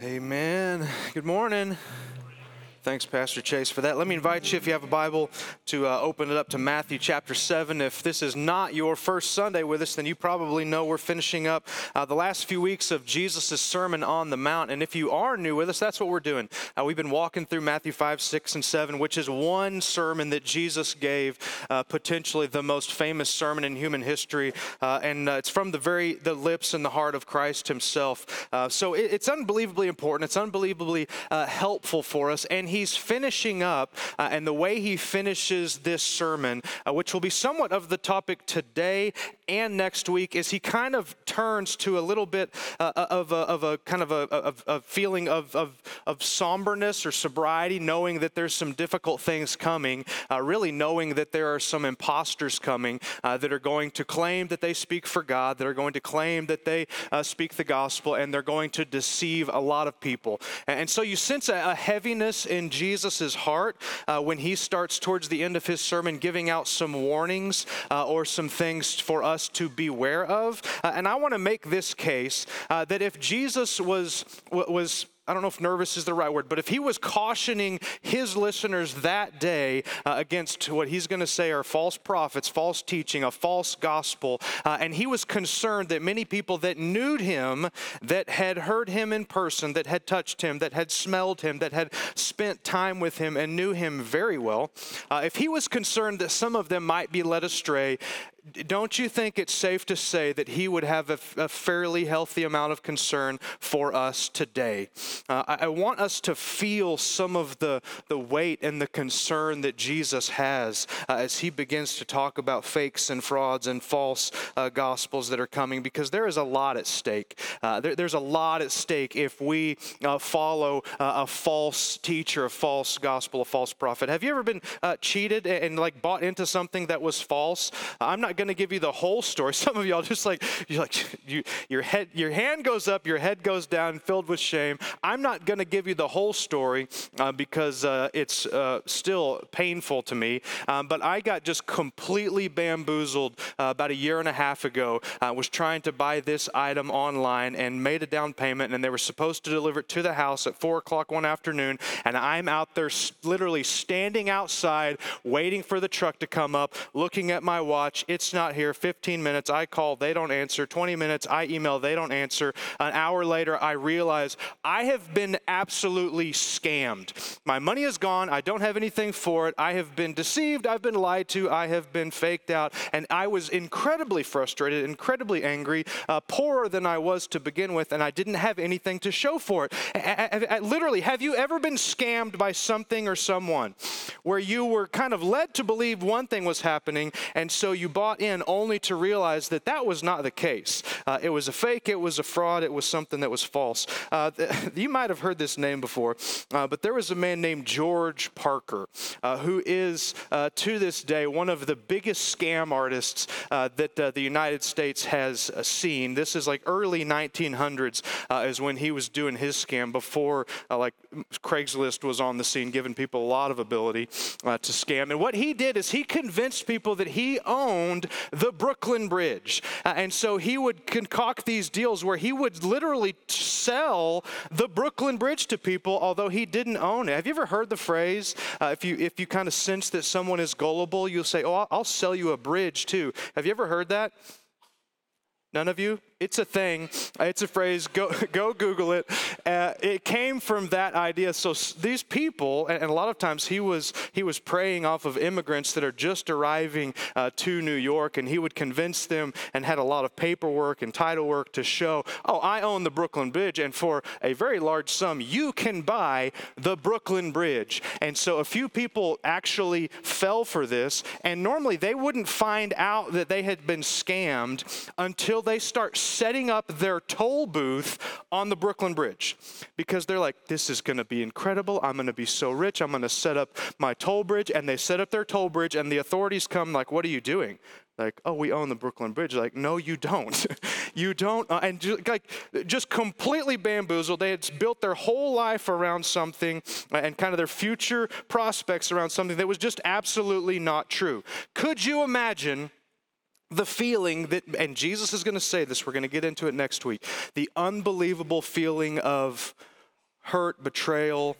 Amen. Good morning. Thanks, Pastor Chase, for that. Let me invite you, if you have a Bible, to open it up to Matthew chapter 7. If this is not your first Sunday with us, then you probably know we're finishing up the last few weeks of Jesus' Sermon on the Mount. And if you are new with us, that's what we're doing. We've been walking through Matthew 5, 6, and 7, which is one sermon that Jesus gave, potentially the most famous sermon in human history. And it's from the lips and the heart of Christ himself. So it's unbelievably important. It's unbelievably helpful for us. And he's finishing up, and the way he finishes this sermon, which will be somewhat of the topic today and next week, is he kind of turns to a little bit of a feeling of somberness or sobriety, knowing that there's some difficult things coming, really knowing that there are some imposters coming that are going to claim that they speak for God, that are going to claim that they speak the gospel, and they're going to deceive a lot of people. And so you sense a heaviness in Jesus' heart when he starts towards the end of his sermon giving out some warnings or some things for us to beware of. And I want to make this case that if Jesus was I don't know if nervous is the right word, but if he was cautioning his listeners that day against what he's going to say are false prophets, false teaching, a false gospel, and he was concerned that many people that knew him, that had heard him in person, that had touched him, that had smelled him, that had spent time with him and knew him very well, if he was concerned that some of them might be led astray, don't you think it's safe to say that he would have a fairly healthy amount of concern for us today? I want us to feel some of the weight and the concern that Jesus has as he begins to talk about fakes and frauds and false gospels that are coming, because there is a lot at stake. There's a lot at stake if we follow a false teacher, a false gospel, a false prophet. Have you ever been cheated and like bought into something that was false? I'm not going to give you the whole story. Some of y'all just your hand goes up, your head goes down, filled with shame. I'm not going to give you the whole story because it's still painful to me. But I got just completely bamboozled about a year and a half ago. I was trying to buy this item online and made a down payment, and they were supposed to deliver it to the house at 4:00 one afternoon. And I'm out there literally standing outside, waiting for the truck to come up, looking at my watch. It's not here. 15 minutes, I call, they don't answer. 20 minutes, I email, they don't answer. An hour later, I realize I have been absolutely scammed. My money is gone. I don't have anything for it. I have been deceived. I've been lied to. I have been faked out. And I was incredibly frustrated, incredibly angry, poorer than I was to begin with, and I didn't have anything to show for it. Literally, have you ever been scammed by something or someone where you were kind of led to believe one thing was happening, and so you bought in only to realize that that was not the case? It was a fake, it was a fraud, it was something that was false. You might have heard this name before, but there was a man named George Parker who is, to this day, one of the biggest scam artists that the United States has seen. This is like early 1900s is when he was doing his scam, before like Craigslist was on the scene, giving people a lot of ability to scam. And what he did is he convinced people that he owned the Brooklyn Bridge. And so he would concoct these deals where he would literally sell the Brooklyn Bridge to people, although he didn't own it. Have you ever heard the phrase, if you kind of sense that someone is gullible, you'll say, oh, I'll sell you a bridge too. Have you ever heard that? None of you? It's a thing. It's a phrase. Go Google it. It came from that idea. So these people, and a lot of times he was preying off of immigrants that are just arriving to New York, and he would convince them and had a lot of paperwork and title work to show, oh, I own the Brooklyn Bridge, and for a very large sum, you can buy the Brooklyn Bridge. And so a few people actually fell for this, and normally they wouldn't find out that they had been scammed until they start setting up their toll booth on the Brooklyn Bridge, because they're like, this is going to be incredible. I'm going to be so rich. I'm going to set up my toll bridge. And they set up their toll bridge, and the authorities come like, what are you doing? Like, oh, we own the Brooklyn Bridge. Like, no, you don't. You don't. And just completely bamboozled. They had built their whole life around something and kind of their future prospects around something that was just absolutely not true. Could you imagine the feeling that, and Jesus is going to say this, we're going to get into it next week, the unbelievable feeling of hurt, betrayal,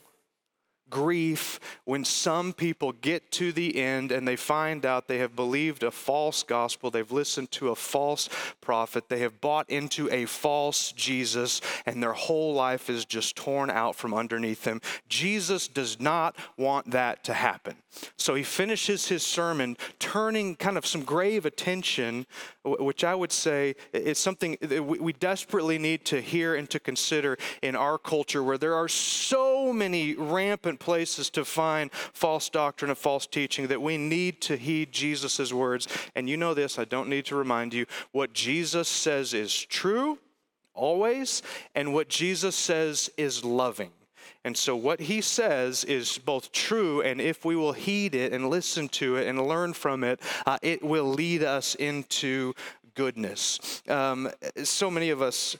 grief, when some people get to the end and they find out they have believed a false gospel, they've listened to a false prophet, they have bought into a false Jesus, and their whole life is just torn out from underneath them. Jesus does not want that to happen. So he finishes his sermon turning kind of some grave attention, which I would say is something that we desperately need to hear and to consider in our culture, where there are so many rampant places to find false doctrine and false teaching, that we need to heed Jesus's words. And you know this, I don't need to remind you, what Jesus says is true always, and what Jesus says is loving. And so what he says is both true, and if we will heed it and listen to it and learn from it, it will lead us into goodness. So many of us,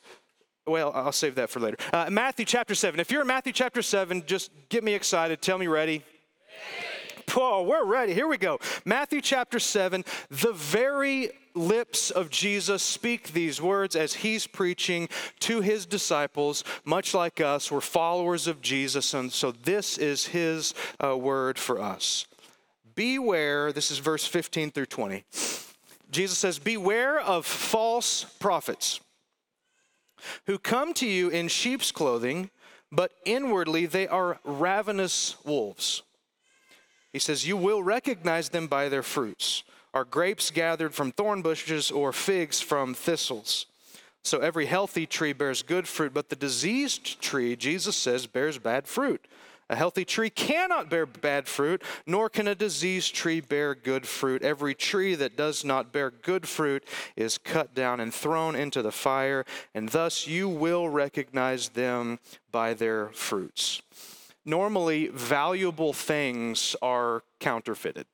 well, I'll save that for later. Matthew chapter 7. If you're in Matthew chapter 7, just get me excited. Tell me ready. Paul, we're ready. Here we go. Matthew chapter 7, the very lips of Jesus speak these words as he's preaching to his disciples, much like us. We're followers of Jesus, and so this is his word for us. Beware, this is verse 15 through 20. Jesus says, beware of false prophets, who come to you in sheep's clothing, but inwardly they are ravenous wolves. He says, you will recognize them by their fruits. Are grapes gathered from thorn bushes or figs from thistles? So every healthy tree bears good fruit, but the diseased tree, Jesus says, bears bad fruit. A healthy tree cannot bear bad fruit, nor can a diseased tree bear good fruit. Every tree that does not bear good fruit is cut down and thrown into the fire, and thus you will recognize them by their fruits. Normally, valuable things are counterfeited.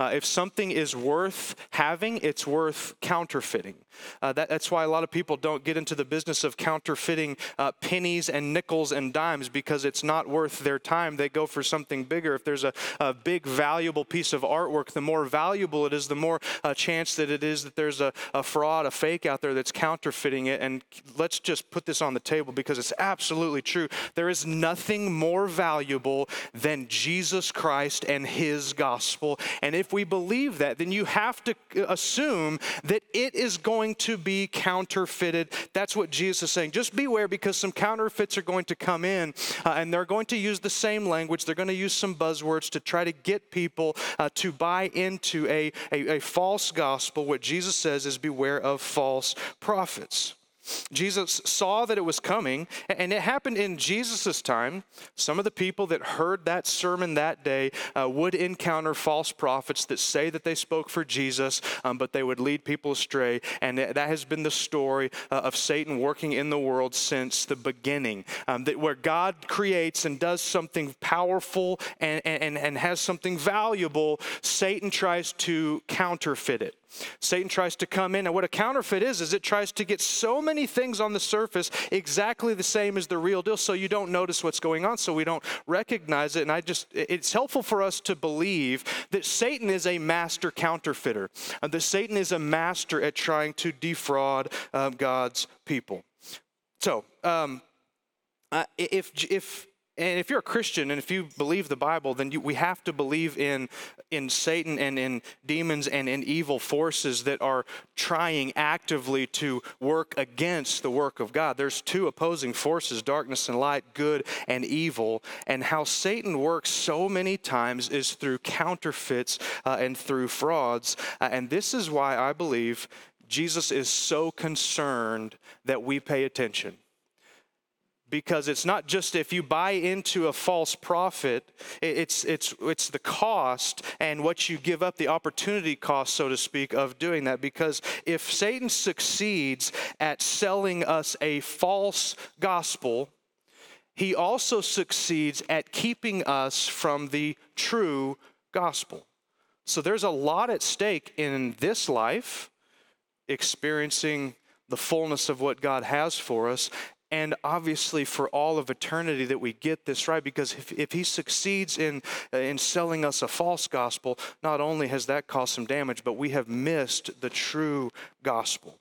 If something is worth having, it's worth counterfeiting. That's why a lot of people don't get into the business of counterfeiting pennies and nickels and dimes, because it's not worth their time. They go for something bigger. If there's a big valuable piece of artwork, the more valuable it is, the more chance that it is that there's a fraud, a fake out there that's counterfeiting it. And let's just put this on the table, because it's absolutely true. There is nothing more valuable than Jesus Christ and his gospel. And if we believe that, then you have to assume that it is going to be counterfeited. That's what Jesus is saying. Just beware, because some counterfeits are going to come in, and they're going to use the same language. They're going to use some buzzwords to try to get people to buy into a false gospel. What Jesus says is beware of false prophets. Jesus saw that it was coming, and it happened in Jesus' time. Some of the people that heard that sermon that day would encounter false prophets that say that they spoke for Jesus, but they would lead people astray. And that has been the story of Satan working in the world since the beginning, that where God creates and does something powerful and has something valuable, Satan tries to counterfeit it. Satan tries to come in, and what a counterfeit is it tries to get so many things on the surface exactly the same as the real deal, so you don't notice what's going on, so we don't recognize it. And it's helpful for us to believe that Satan is a master counterfeiter, and that Satan is a master at trying to defraud God's people. So, if you're a Christian and if you believe the Bible, then we have to believe in Satan and in demons and in evil forces that are trying actively to work against the work of God. There's two opposing forces, darkness and light, good and evil. And how Satan works so many times is through counterfeits and through frauds. And this is why I believe Jesus is so concerned that we pay attention. Because it's not just if you buy into a false prophet, it's the cost and what you give up, the opportunity cost, so to speak, of doing that. Because if Satan succeeds at selling us a false gospel, he also succeeds at keeping us from the true gospel. So there's a lot at stake in this life, experiencing the fullness of what God has for us, and obviously for all of eternity that we get this right, because if he succeeds in selling us a false gospel, not only has that caused some damage, but we have missed the true gospel.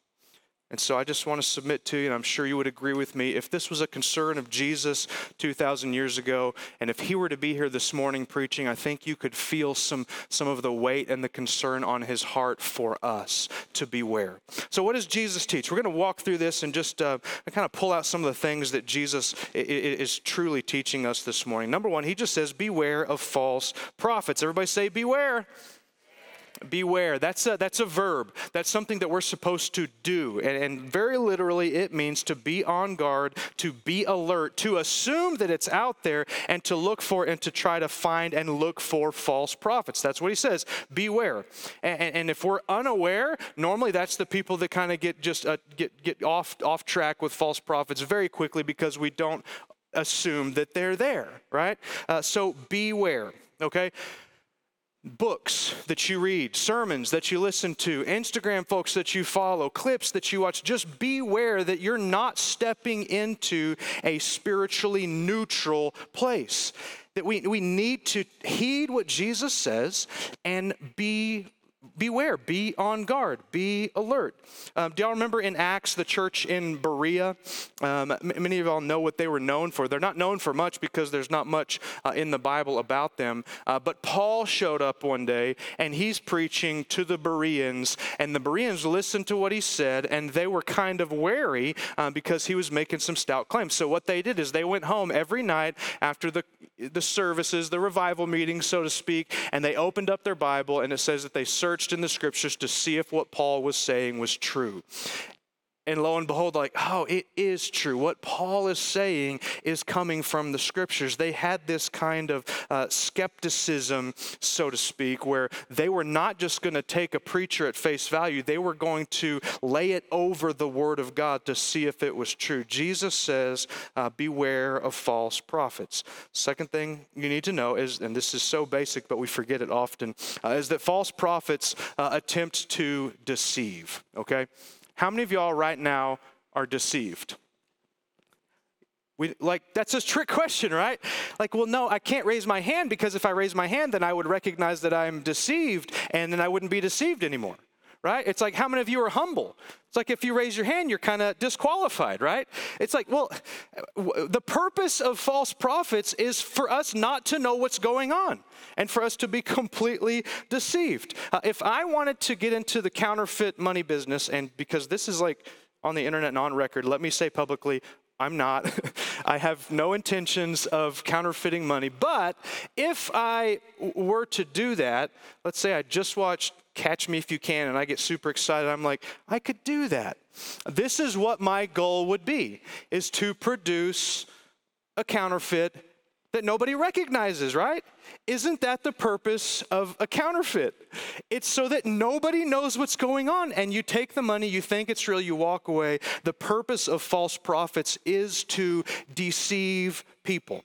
And so I just want to submit to you, and I'm sure you would agree with me, if this was a concern of Jesus 2,000 years ago, and if he were to be here this morning preaching, I think you could feel some of the weight and the concern on his heart for us to beware. So what does Jesus teach? We're going to walk through this and just kind of pull out some of the things that Jesus is truly teaching us this morning. Number one, he just says, beware of false prophets. Everybody say, beware. Beware. That's a verb. That's something that we're supposed to do. And very literally, it means to be on guard, to be alert, to assume that it's out there, and to look for and to try to find and look for false prophets. That's what he says. Beware. And if we're unaware, normally that's the people that kind of get off track with false prophets very quickly because we don't assume that they're there, right? So beware, okay? Books that you read, sermons that you listen to, Instagram folks that you follow, clips that you watch, just beware that you're not stepping into a spiritually neutral place. That we need to heed what Jesus says and beware, be on guard, be alert. Do y'all remember in Acts, the church in Berea? Many of y'all know what they were known for. They're not known for much because there's not much in the Bible about them. But Paul showed up one day and he's preaching to the Bereans, and the Bereans listened to what he said and they were kind of wary because he was making some stout claims. So what they did is they went home every night after the services, the revival meeting, so to speak, and they opened up their Bible, and it says that they searched in the scriptures to see if what Paul was saying was true. And lo and behold, like, oh, it is true. What Paul is saying is coming from the scriptures. They had this kind of skepticism, so to speak, where they were not just going to take a preacher at face value. They were going to lay it over the word of God to see if it was true. Jesus says, beware of false prophets. Second thing you need to know is, and this is so basic, but we forget it often, is that false prophets attempt to deceive, okay? How many of y'all right now are deceived? That's a trick question, right? Like, well, no, I can't raise my hand because if I raise my hand, then I would recognize that I'm deceived and then I wouldn't be deceived anymore, right? It's like, how many of you are humble? It's like if you raise your hand, you're kind of disqualified, right? It's like, well, the purpose of false prophets is for us not to know what's going on and for us to be completely deceived. If I wanted to get into the counterfeit money business, and because this is like on the internet and on record, let me say publicly, I'm not. I have no intentions of counterfeiting money. But if I were to do that, let's say I just watched Catch Me If You Can and I get super excited. I'm like, I could do that. This is what my goal would be, is to produce a counterfeit that nobody recognizes, right? Isn't that the purpose of a counterfeit? It's so that nobody knows what's going on, and you take the money, you think it's real, you walk away. The purpose of false prophets is to deceive people.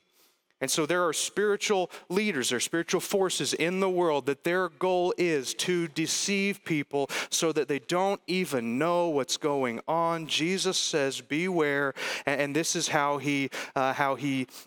And so there are spiritual leaders, there are spiritual forces in the world that their goal is to deceive people so that they don't even know what's going on. Jesus says, beware, and this is how he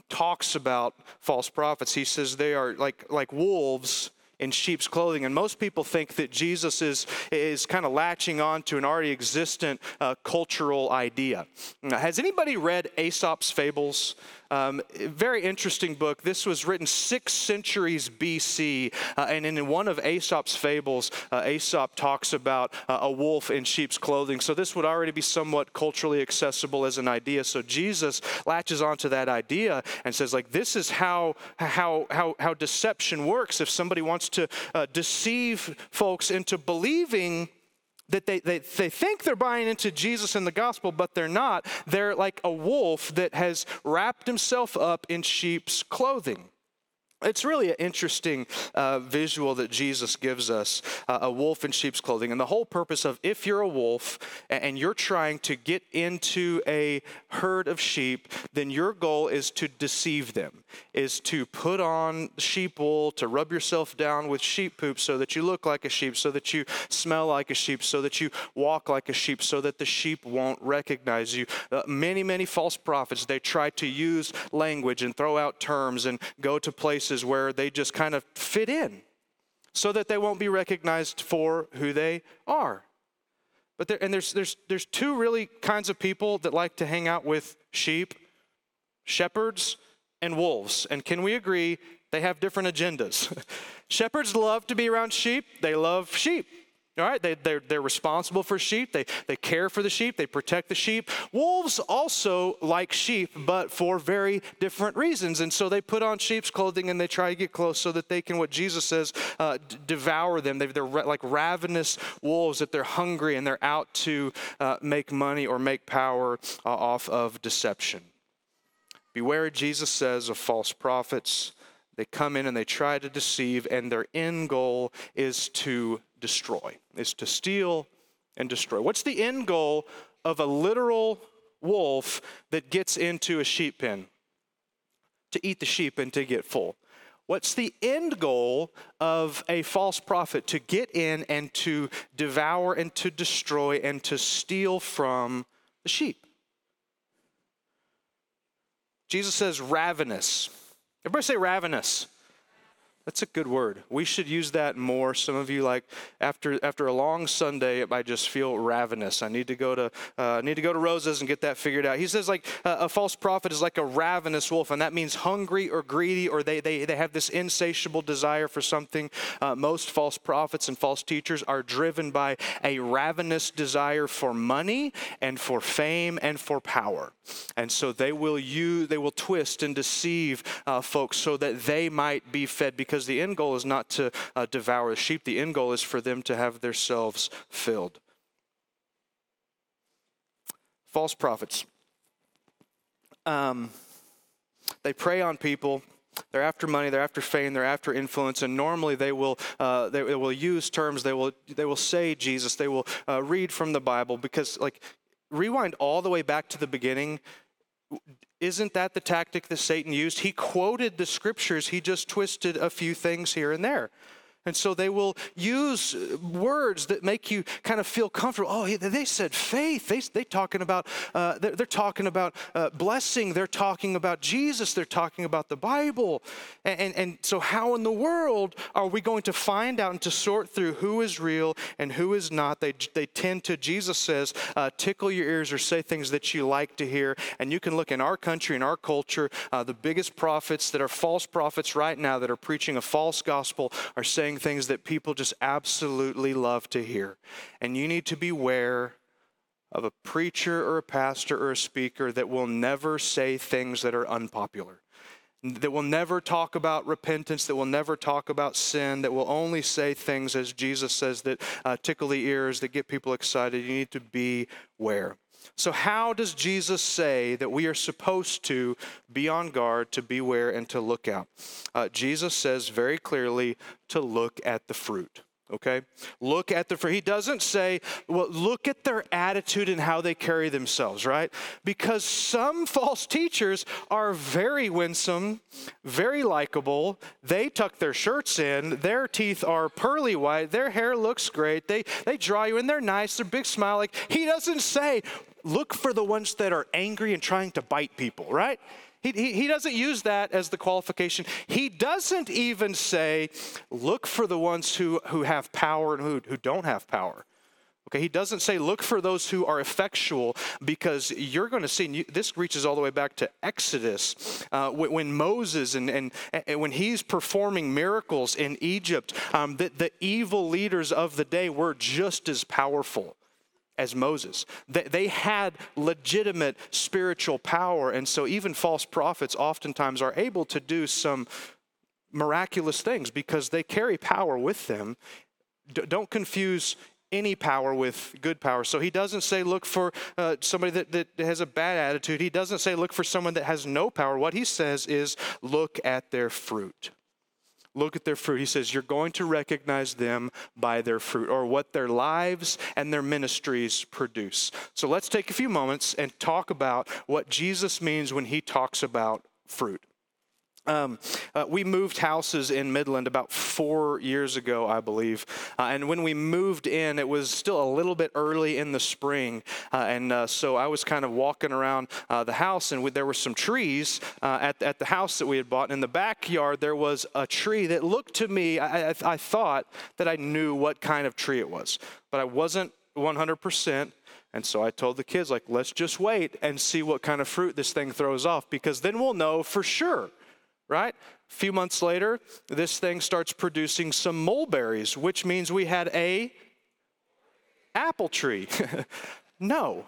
talks about false prophets. He says they are like wolves in sheep's clothing. And most people think that Jesus is kind of latching on to an already existent cultural idea. Now, has anybody read Aesop's Fables? Very interesting book. This was written 6 centuries BC, and in one of Aesop's Fables, Aesop talks about a wolf in sheep's clothing. So this would already be somewhat culturally accessible as an idea. So Jesus latches onto that idea and says, like, this is how deception works. If somebody wants to deceive folks into believing that they think they're buying into Jesus and the gospel, but they're not. They're like a wolf that has wrapped himself up in sheep's clothing. It's really an interesting visual that Jesus gives us, a wolf in sheep's clothing. And the whole purpose of, if you're a wolf and you're trying to get into a herd of sheep, then your goal is to deceive them, is to put on sheep wool, to rub yourself down with sheep poop so that you look like a sheep, so that you smell like a sheep, so that you walk like a sheep, so that the sheep won't recognize you. Many, many false prophets, they try to use language and throw out terms and go to places where they just kind of fit in so that they won't be recognized for who they are. But there's two really kinds of people that like to hang out with sheep: shepherds and wolves. And can we agree they have different agendas? Shepherds love to be around sheep. They love sheep. All right, they're responsible for sheep. They care for the sheep. They protect the sheep. Wolves also like sheep, but for very different reasons. And so they put on sheep's clothing and they try to get close so that they can, what Jesus says, devour them. They're like ravenous wolves, that they're hungry and they're out to make money or make power off of deception. Beware, Jesus says, of false prophets. They come in and they try to deceive, and their end goal is to destroy, is to steal and destroy. What's the end goal of a literal wolf that gets into a sheep pen? To eat the sheep and to get full. What's the end goal of a false prophet? To get in and to devour and to destroy and to steal from the sheep. Jesus says ravenous. Everybody say ravenous. That's a good word. We should use that more. Some of you, like after a long Sunday, I just feel ravenous. I need to go to Rose's and get that figured out. He says, like a false prophet is like a ravenous wolf, and that means hungry or greedy, or they have this insatiable desire for something. Most false prophets and false teachers are driven by a ravenous desire for money and for fame and for power, and so they will twist and deceive folks so that they might be fed, because the end goal is not to devour the sheep. The end goal is for them to have themselves filled. False prophets. They prey on people. They're after money. They're after fame. They're after influence. And normally they will use terms. They will say Jesus. They will read from the Bible, because, like, rewind all the way back to the beginning. Isn't that the tactic that Satan used? He quoted the scriptures. He just twisted a few things here and there. And so they will use words that make you kind of feel comfortable. Oh, they said faith. They talking about, they're talking about blessing. They're talking about Jesus. They're talking about the Bible. And so how in the world are we going to find out and to sort through who is real and who is not? They tend to, Jesus says, tickle your ears or say things that you like to hear. And you can look in our country, in our culture, the biggest prophets that are false prophets right now that are preaching a false gospel are saying things that people just absolutely love to hear. And you need to beware of a preacher or a pastor or a speaker that will never say things that are unpopular, that will never talk about repentance, that will never talk about sin, that will only say things, as Jesus says, that tickle the ears, that get people excited. You need to beware. So how does Jesus say that we are supposed to be on guard, to beware, and to look out? Jesus says very clearly to look at the fruit, okay? Look at the fruit. He doesn't say, well, look at their attitude and how they carry themselves, right? Because some false teachers are very winsome, very likable. They tuck their shirts in. Their teeth are pearly white. Their hair looks great. They draw you in. They're nice. They're big smile. Like, he doesn't say, look for the ones that are angry and trying to bite people, right? He doesn't use that as the qualification. He doesn't even say, look for the ones who have power and who don't have power. Okay, he doesn't say, look for those who are effectual, because you're going to see, this reaches all the way back to Exodus, when Moses and when he's performing miracles in Egypt, that the evil leaders of the day were just as powerful as Moses. They had legitimate spiritual power, and so even false prophets oftentimes are able to do some miraculous things because they carry power with them. Don't confuse any power with good power. So he doesn't say look for somebody that has a bad attitude. He doesn't say look for someone that has no power. What he says is look at their fruit. Look at their fruit. He says, you're going to recognize them by their fruit, or what their lives and their ministries produce. So let's take a few moments and talk about what Jesus means when he talks about fruit. We moved houses in Midland about 4 years ago, I believe. And when we moved in, it was still a little bit early in the spring. So I was kind of walking around the house, and there were some trees at the house that we had bought. And in the backyard, there was a tree that looked to me, I thought that I knew what kind of tree it was, but I wasn't 100%. And so I told the kids, like, let's just wait and see what kind of fruit this thing throws off, because then we'll know for sure, right? A few months later, this thing starts producing some mulberries, which means we had a apple tree. No,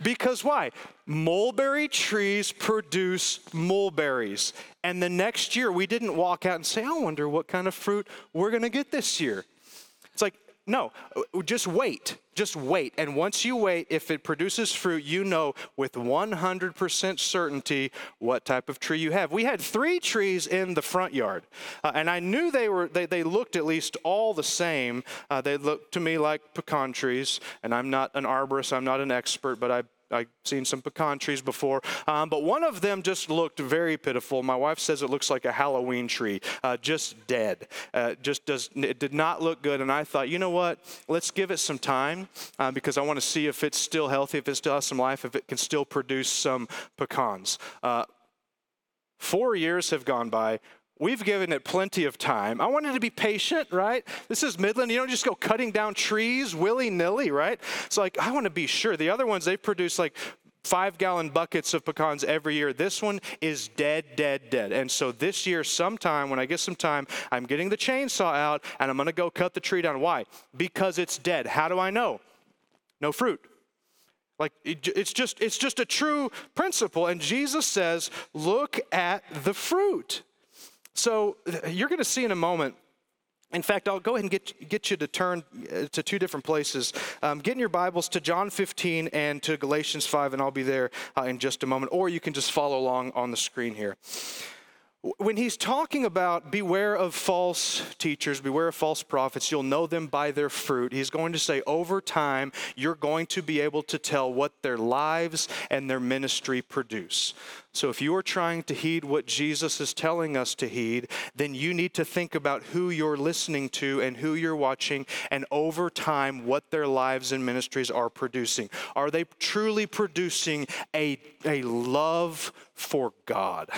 because why? Mulberry trees produce mulberries. And the next year, we didn't walk out and say, I wonder what kind of fruit we're going to get this year. It's like, no, just wait. And once you wait, if it produces fruit, you know with 100% certainty what type of tree you have. We had 3 trees in the front yard, and I knew they looked at least all the same. They looked to me like pecan trees, and I'm not an arborist, I'm not an expert, but I've seen some pecan trees before, but one of them just looked very pitiful. My wife says it looks like a Halloween tree, just dead. It did not look good, and I thought, you know what? Let's give it some time because I want to see if it's still healthy, if it still has some life, if it can still produce some pecans. 4 years have gone by. We've given it plenty of time. I wanted to be patient, right? This is Midland. You don't just go cutting down trees willy-nilly, right? It's like, I want to be sure. The other ones, they produce like 5-gallon buckets of pecans every year. This one is dead. And so this year, sometime, when I get some time, I'm getting the chainsaw out, and I'm going to go cut the tree down. Why? Because it's dead. How do I know? No fruit. Like, it's just a true principle. And Jesus says, look at the fruit. So you're going to see in a moment. In fact, I'll go ahead and get you to turn to 2 different places. Get in your Bibles to John 15 and to Galatians 5, and I'll be there in just a moment. Or you can just follow along on the screen here. When he's talking about beware of false teachers, beware of false prophets, you'll know them by their fruit. He's going to say over time, you're going to be able to tell what their lives and their ministry produce. So if you are trying to heed what Jesus is telling us to heed, then you need to think about who you're listening to and who you're watching, and over time, what their lives and ministries are producing. Are they truly producing a love for God?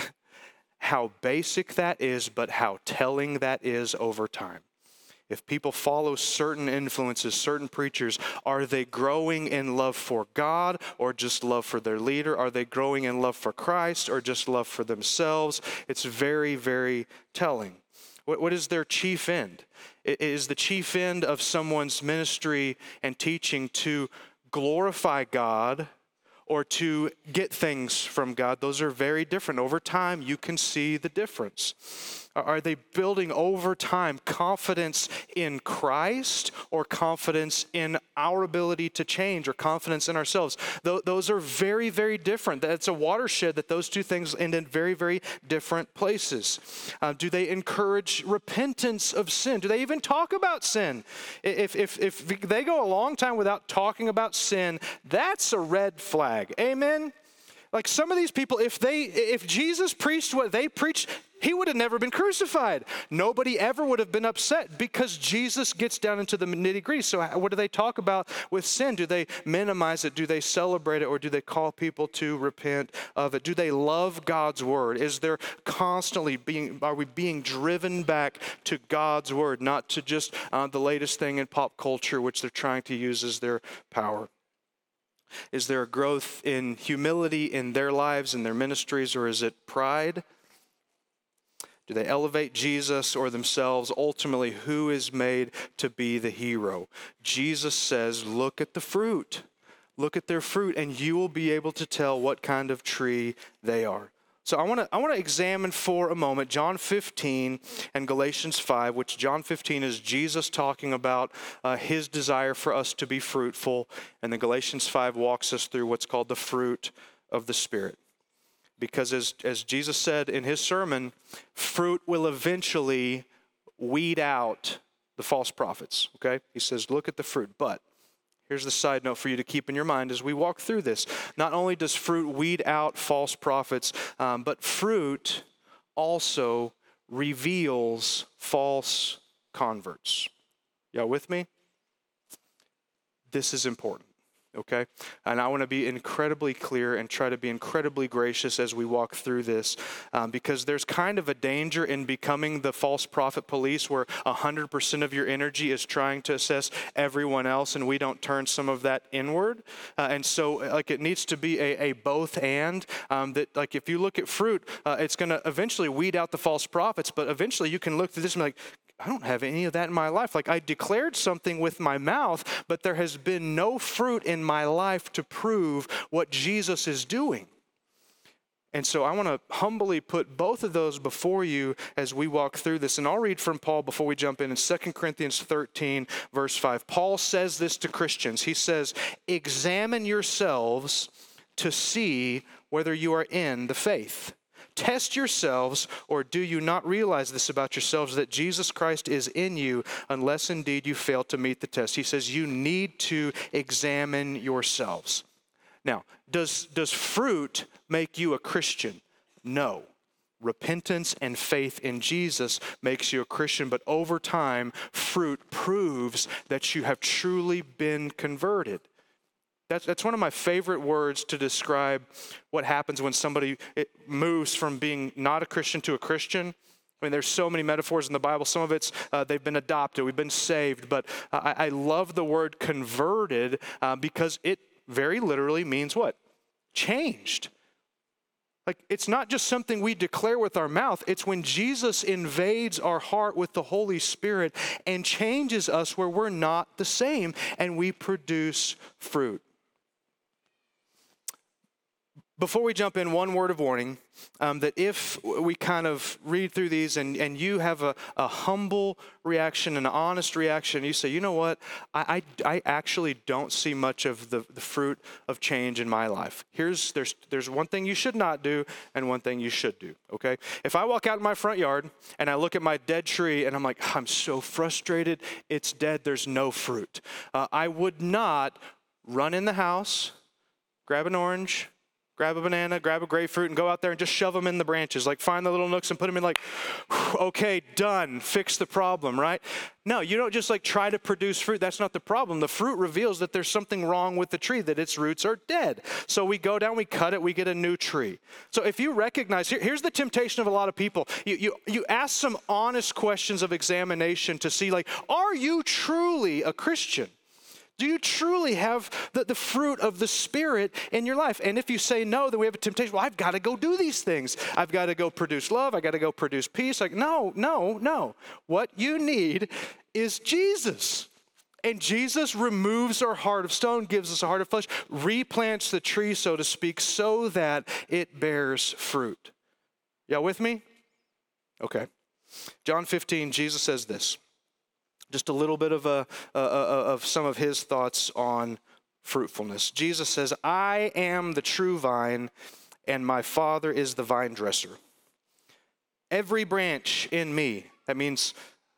How basic that is, but how telling that is over time. If people follow certain influences, certain preachers, are they growing in love for God or just love for their leader? Are they growing in love for Christ or just love for themselves? It's very, very telling. What is their chief end? Is the chief end of someone's ministry and teaching to glorify God or to get things from God? Those are very different. Over time, you can see the difference. Are they building over time confidence in Christ or confidence in our ability to change or confidence in ourselves? Those are very, very different. That's a watershed that those 2 things end in very, very different places. Do they encourage repentance of sin? Do they even talk about sin? If they go a long time without talking about sin, that's a red flag. Amen. Like some of these people, if Jesus preached what they preached, he would have never been crucified. Nobody ever would have been upset because Jesus gets down into the nitty-gritty. So what do they talk about with sin? Do they minimize it? Do they celebrate it? Or do they call people to repent of it? Do they love God's word? Is there constantly are we being driven back to God's word, not to just the latest thing in pop culture, which they're trying to use as their power? Is there a growth in humility in their lives, in their ministries, or is it pride? Do they elevate Jesus or themselves? Ultimately, who is made to be the hero? Jesus says, look at the fruit. Look at their fruit, and you will be able to tell what kind of tree they are. So I want to examine for a moment John 15 and Galatians 5, which John 15 is Jesus talking about his desire for us to be fruitful, and then Galatians 5 walks us through what's called the fruit of the Spirit. Because as Jesus said in his sermon, fruit will eventually weed out the false prophets, okay? He says, look at the fruit, but here's the side note for you to keep in your mind as we walk through this. Not only does fruit weed out false prophets, but fruit also reveals false converts. Y'all with me? This is important. okay? And I want to be incredibly clear and try to be incredibly gracious as we walk through this, because there's kind of a danger in becoming the false prophet police where 100% of your energy is trying to assess everyone else and we don't turn some of that inward. And so like it needs to be a both and, that like if you look at fruit, it's going to eventually weed out the false prophets, but eventually you can look through this and be like, I don't have any of that in my life. Like I declared something with my mouth, but there has been no fruit in my life to prove what Jesus is doing. And so I want to humbly put both of those before you as we walk through this. And I'll read from Paul before we jump in 2 Corinthians 13, verse 5. Paul says this to Christians. He says, examine yourselves to see whether you are in the faith. Test yourselves, or do you not realize this about yourselves, that Jesus Christ is in you, unless indeed you fail to meet the test? He says you need to examine yourselves. Now, does fruit make you a Christian? No. Repentance and faith in Jesus makes you a Christian, but over time, fruit proves that you have truly been converted. That's one of my favorite words to describe what happens when somebody moves from being not a Christian to a Christian. I mean, there's so many metaphors in the Bible. Some of it's they've been adopted, we've been saved. But I love the word converted because it very literally means what? Changed. Like it's not just something we declare with our mouth. It's when Jesus invades our heart with the Holy Spirit and changes us where we're not the same and we produce fruit. Before we jump in, one word of warning, that if we kind of read through these and you have a humble reaction, an honest reaction, you say, you know what, I actually don't see much of the fruit of change in my life. There's one thing you should not do and one thing you should do, okay? If I walk out in my front yard and I look at my dead tree and I'm like, I'm so frustrated, it's dead, there's no fruit. I would not run in the house, grab an orange, grab a banana, grab a grapefruit, and go out there and just shove them in the branches. Like find the little nooks and put them in like, okay, done, fix the problem, right? No, you don't just like try to produce fruit. That's not the problem. The fruit reveals that there's something wrong with the tree, that its roots are dead. So we go down, we cut it, we get a new tree. So if you recognize, here's the temptation of a lot of people. You ask some honest questions of examination to see like, are you truly a Christian? Do you truly have the fruit of the Spirit in your life? And if you say no, then we have a temptation. Well, I've got to go do these things. I've got to go produce love. I've got to go produce peace. Like, no. What you need is Jesus. And Jesus removes our heart of stone, gives us a heart of flesh, replants the tree, so to speak, so that it bears fruit. Y'all with me? Okay. John 15, Jesus says this. Just a little bit of of some of his thoughts on fruitfulness. Jesus says, I am the true vine, and my Father is the vine dresser. Every branch in me, that means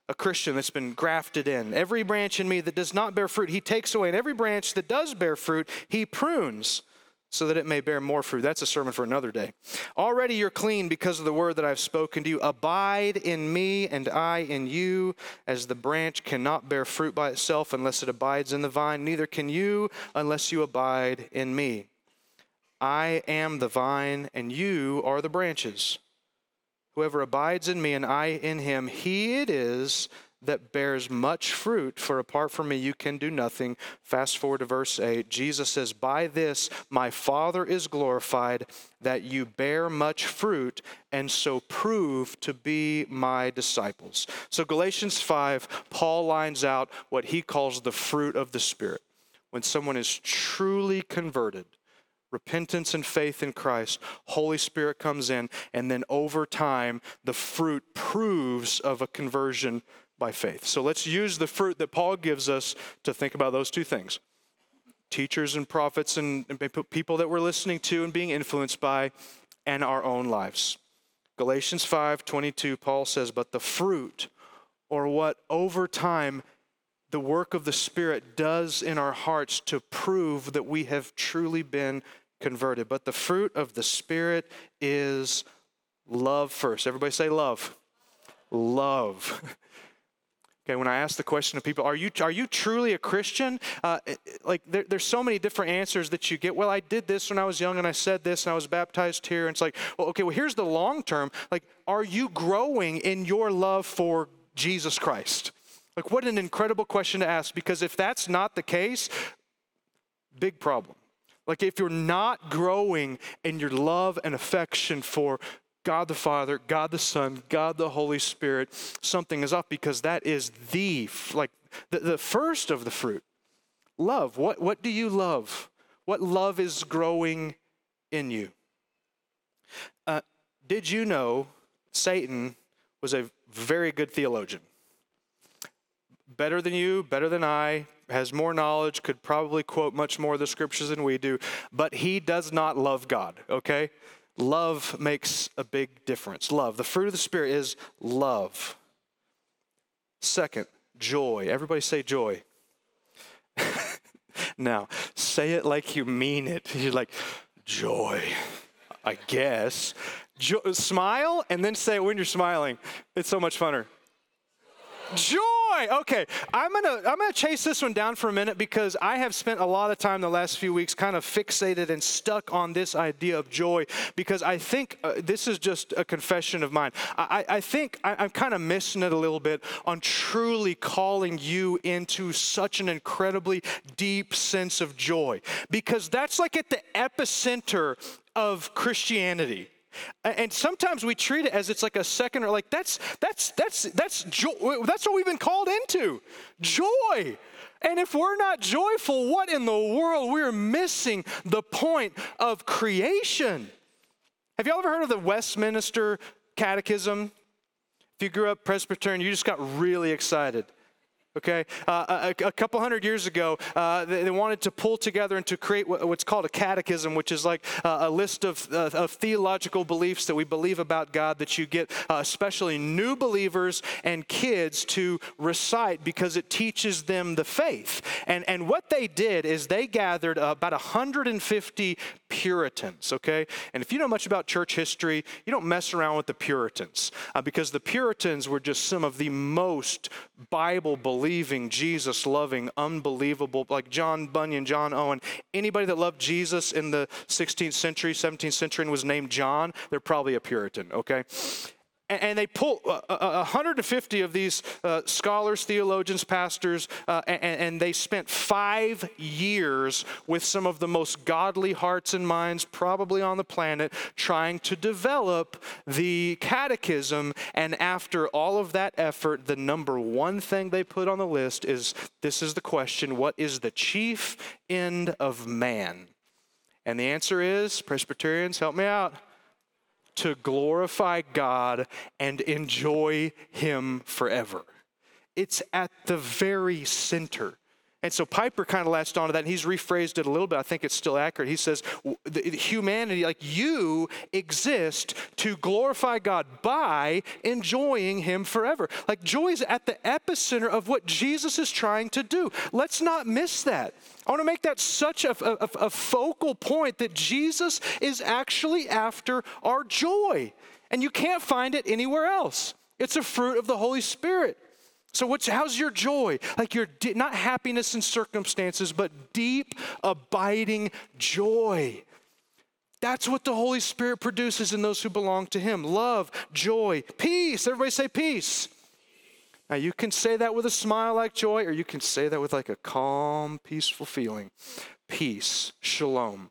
a Christian that's been grafted in, every branch in me that does not bear fruit, he takes away, and every branch that does bear fruit, he prunes so that it may bear more fruit. That's a sermon for another day. Already you're clean because of the word that I've spoken to you. Abide in me and I in you, as the branch cannot bear fruit by itself unless it abides in the vine. Neither can you unless you abide in me. I am the vine and you are the branches. Whoever abides in me and I in him, he it is that bears much fruit, for apart from me you can do nothing. Fast forward to verse 8. Jesus says, by this my Father is glorified, that you bear much fruit, and so prove to be my disciples. So Galatians 5, Paul lines out what he calls the fruit of the Spirit. When someone is truly converted, repentance and faith in Christ, Holy Spirit comes in, and then over time, the fruit proves of a conversion by faith. So let's use the fruit that Paul gives us to think about those two things. Teachers and prophets and people that we're listening to and being influenced by, and our own lives. Galatians 5:22, Paul says, but the fruit, or what over time the work of the Spirit does in our hearts to prove that we have truly been converted. But the fruit of the Spirit is love first. Everybody say love. Love. Okay, when I ask the question of people, are you truly a Christian? There's so many different answers that you get. Well, I did this when I was young, and I said this, and I was baptized here. And it's like, well, okay, well, here's the long term. Like, are you growing in your love for Jesus Christ? Like, what an incredible question to ask, because if that's not the case, big problem. Like, if you're not growing in your love and affection for God the Father, God the Son, God the Holy Spirit, something is up, because that is the first of the fruit. Love. What do you love? What love is growing in you? Did you know Satan was a very good theologian? Better than you, better than I, has more knowledge, could probably quote much more of the scriptures than we do, but he does not love God, okay? Love makes a big difference. Love. The fruit of the Spirit is love. Second, joy. Everybody say joy. Now, say it like you mean it. You're like, joy, I guess. Smile and then say it when you're smiling. It's so much funner. Joy. Okay, I'm gonna chase this one down for a minute, because I have spent a lot of time the last few weeks kind of fixated and stuck on this idea of joy, because I think this is just a confession of mine. I think I'm kind of missing it a little bit on truly calling you into such an incredibly deep sense of joy, because that's like at the epicenter of Christianity. And sometimes we treat it as it's like a second, or like that's joy. That's what we've been called into, joy. And if we're not joyful, what in the world? We're missing the point of creation. Have y'all ever heard of the Westminster Catechism? If you grew up Presbyterian, you just got really excited. Okay, a couple hundred years ago, they wanted to pull together and to create what's called a catechism, which is like a list of theological beliefs that we believe about God, that you get especially new believers and kids to recite, because it teaches them the faith. And what they did is they gathered about 150 Puritans, okay? And if you know much about church history, you don't mess around with the Puritans, because the Puritans were just some of the most Bible-believing, Jesus-loving, unbelievable, like John Bunyan, John Owen. Anybody that loved Jesus in the 16th century, 17th century, and was named John, they're probably a Puritan, okay? And they pull 150 of these scholars, theologians, pastors, and they spent 5 years with some of the most godly hearts and minds probably on the planet, trying to develop the catechism. And after all of that effort, the number one thing they put on the list is, this is the question, what is the chief end of man? And the answer is, Presbyterians, help me out, to glorify God and enjoy Him forever. It's at the very center. And so Piper kind of latched onto that, and he's rephrased it a little bit. I think it's still accurate. He says, humanity, like you exist to glorify God by enjoying Him forever. Like, joy is at the epicenter of what Jesus is trying to do. Let's not miss that. I want to make that such a focal point, that Jesus is actually after our joy, and you can't find it anywhere else. It's a fruit of the Holy Spirit. So how's your joy? Like, your not happiness and circumstances, but deep, abiding joy. That's what the Holy Spirit produces in those who belong to Him. Love, joy, peace. Everybody say peace. Now, you can say that with a smile like joy, or you can say that with like a calm, peaceful feeling. Peace, shalom.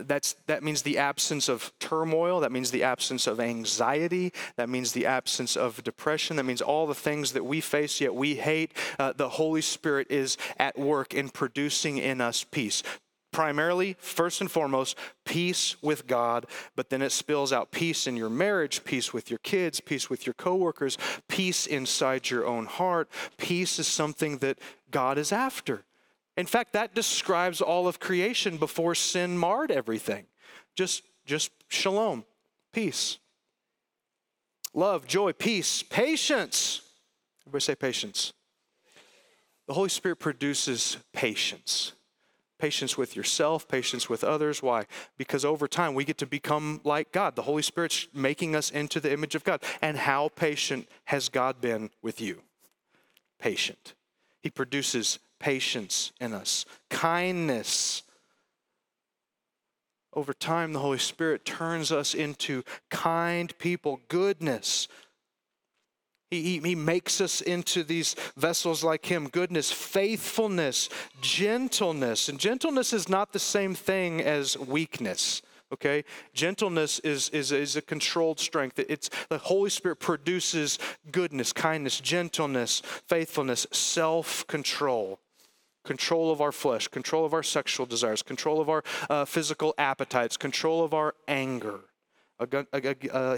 That means the absence of turmoil. That means the absence of anxiety. That means the absence of depression. That means all the things that we face yet we hate. The Holy Spirit is at work in producing in us peace. Primarily, first and foremost, peace with God, but then it spills out peace in your marriage, peace with your kids, peace with your coworkers, peace inside your own heart. Peace is something that God is after. In fact, that describes all of creation before sin marred everything. Just shalom, peace. Love, joy, peace, patience. Everybody say patience. The Holy Spirit produces patience. Patience with yourself, patience with others. Why? Because over time we get to become like God. The Holy Spirit's making us into the image of God. And how patient has God been with you? patient. He produces patience in us, kindness. Over time, the Holy Spirit turns us into kind people, goodness. He makes us into these vessels like him, goodness, faithfulness, gentleness. And gentleness is not the same thing as weakness, okay? Gentleness is a controlled strength. It's the Holy Spirit produces goodness, kindness, gentleness, faithfulness, self-control. Control of our flesh, control of our sexual desires, control of our physical appetites, control of our anger.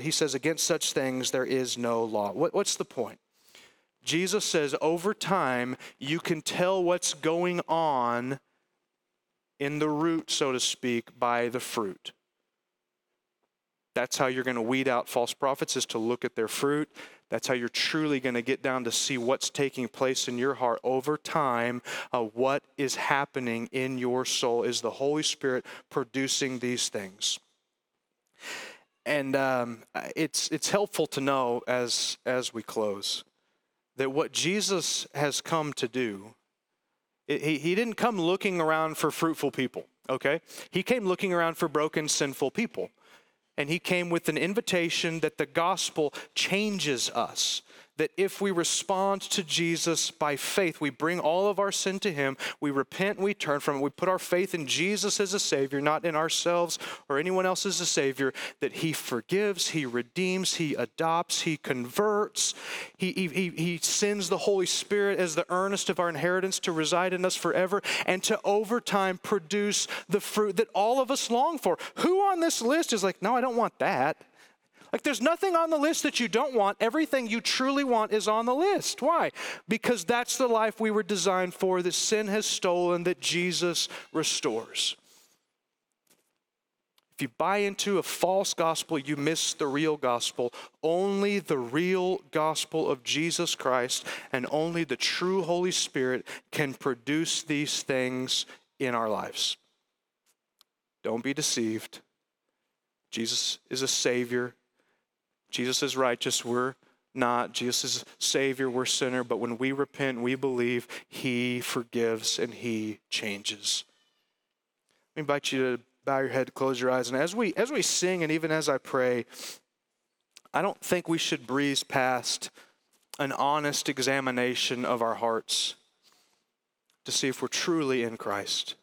He says, against such things there is no law. What's the point? Jesus says, over time, you can tell what's going on in the root, so to speak, by the fruit. That's how you're going to weed out false prophets, is to look at their fruit. That's how you're truly going to get down to see what's taking place in your heart over time. What is happening in your soul is the Holy Spirit producing these things. And it's helpful to know as we close that what Jesus has come to do, he didn't come looking around for fruitful people, okay? He came looking around for broken, sinful people. And he came with an invitation that the gospel changes us, that if we respond to Jesus by faith, we bring all of our sin to him, we repent, we turn from it, we put our faith in Jesus as a Savior, not in ourselves or anyone else as a Savior, that he forgives, he redeems, he adopts, he converts, he sends the Holy Spirit as the earnest of our inheritance to reside in us forever and to over time produce the fruit that all of us long for. Who on this list is like, no, I don't want that? Like, there's nothing on the list that you don't want. Everything you truly want is on the list. Why? Because that's the life we were designed for, that sin has stolen, that Jesus restores. If you buy into a false gospel, you miss the real gospel. Only the real gospel of Jesus Christ and only the true Holy Spirit can produce these things in our lives. Don't be deceived. Jesus is a Savior. Jesus is righteous, we're not. Jesus is Savior, we're sinner. But when we repent, we believe, he forgives and he changes. I invite you to bow your head, close your eyes. And as we sing and even as I pray, I don't think we should breeze past an honest examination of our hearts to see if we're truly in Christ.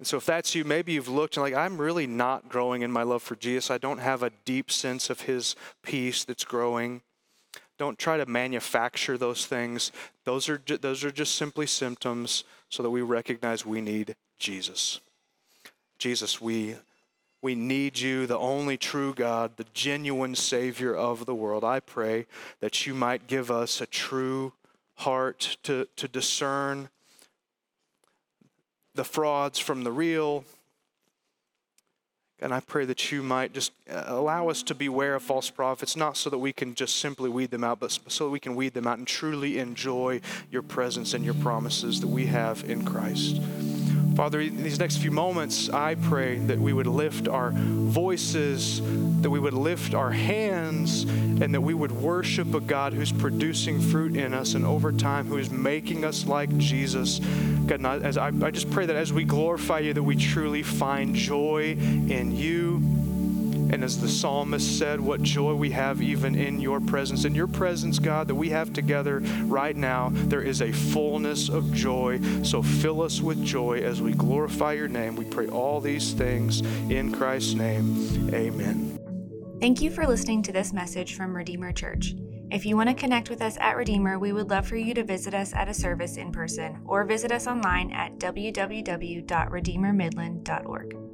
And so if that's you, maybe you've looked and like, I'm really not growing in my love for Jesus. I don't have a deep sense of his peace that's growing. Don't try to manufacture those things. Those are just simply symptoms so that we recognize we need Jesus. Jesus, we need you, the only true God, the genuine Savior of the world. I pray that you might give us a true heart to discern the frauds from the real. And I pray that you might just allow us to beware of false prophets, not so that we can just simply weed them out, but so that we can weed them out and truly enjoy your presence and your promises that we have in Christ. Father, in these next few moments, I pray that we would lift our voices, that we would lift our hands, and that we would worship a God who's producing fruit in us and over time who is making us like Jesus. God, I just pray that as we glorify you, that we truly find joy in you. And as the psalmist said, what joy we have even in your presence. In your presence, God, that we have together right now, there is a fullness of joy. So fill us with joy as we glorify your name. We pray all these things in Christ's name. Amen. Thank you for listening to this message from Redeemer Church. If you want to connect with us at Redeemer, we would love for you to visit us at a service in person or visit us online at www.redeemermidland.org.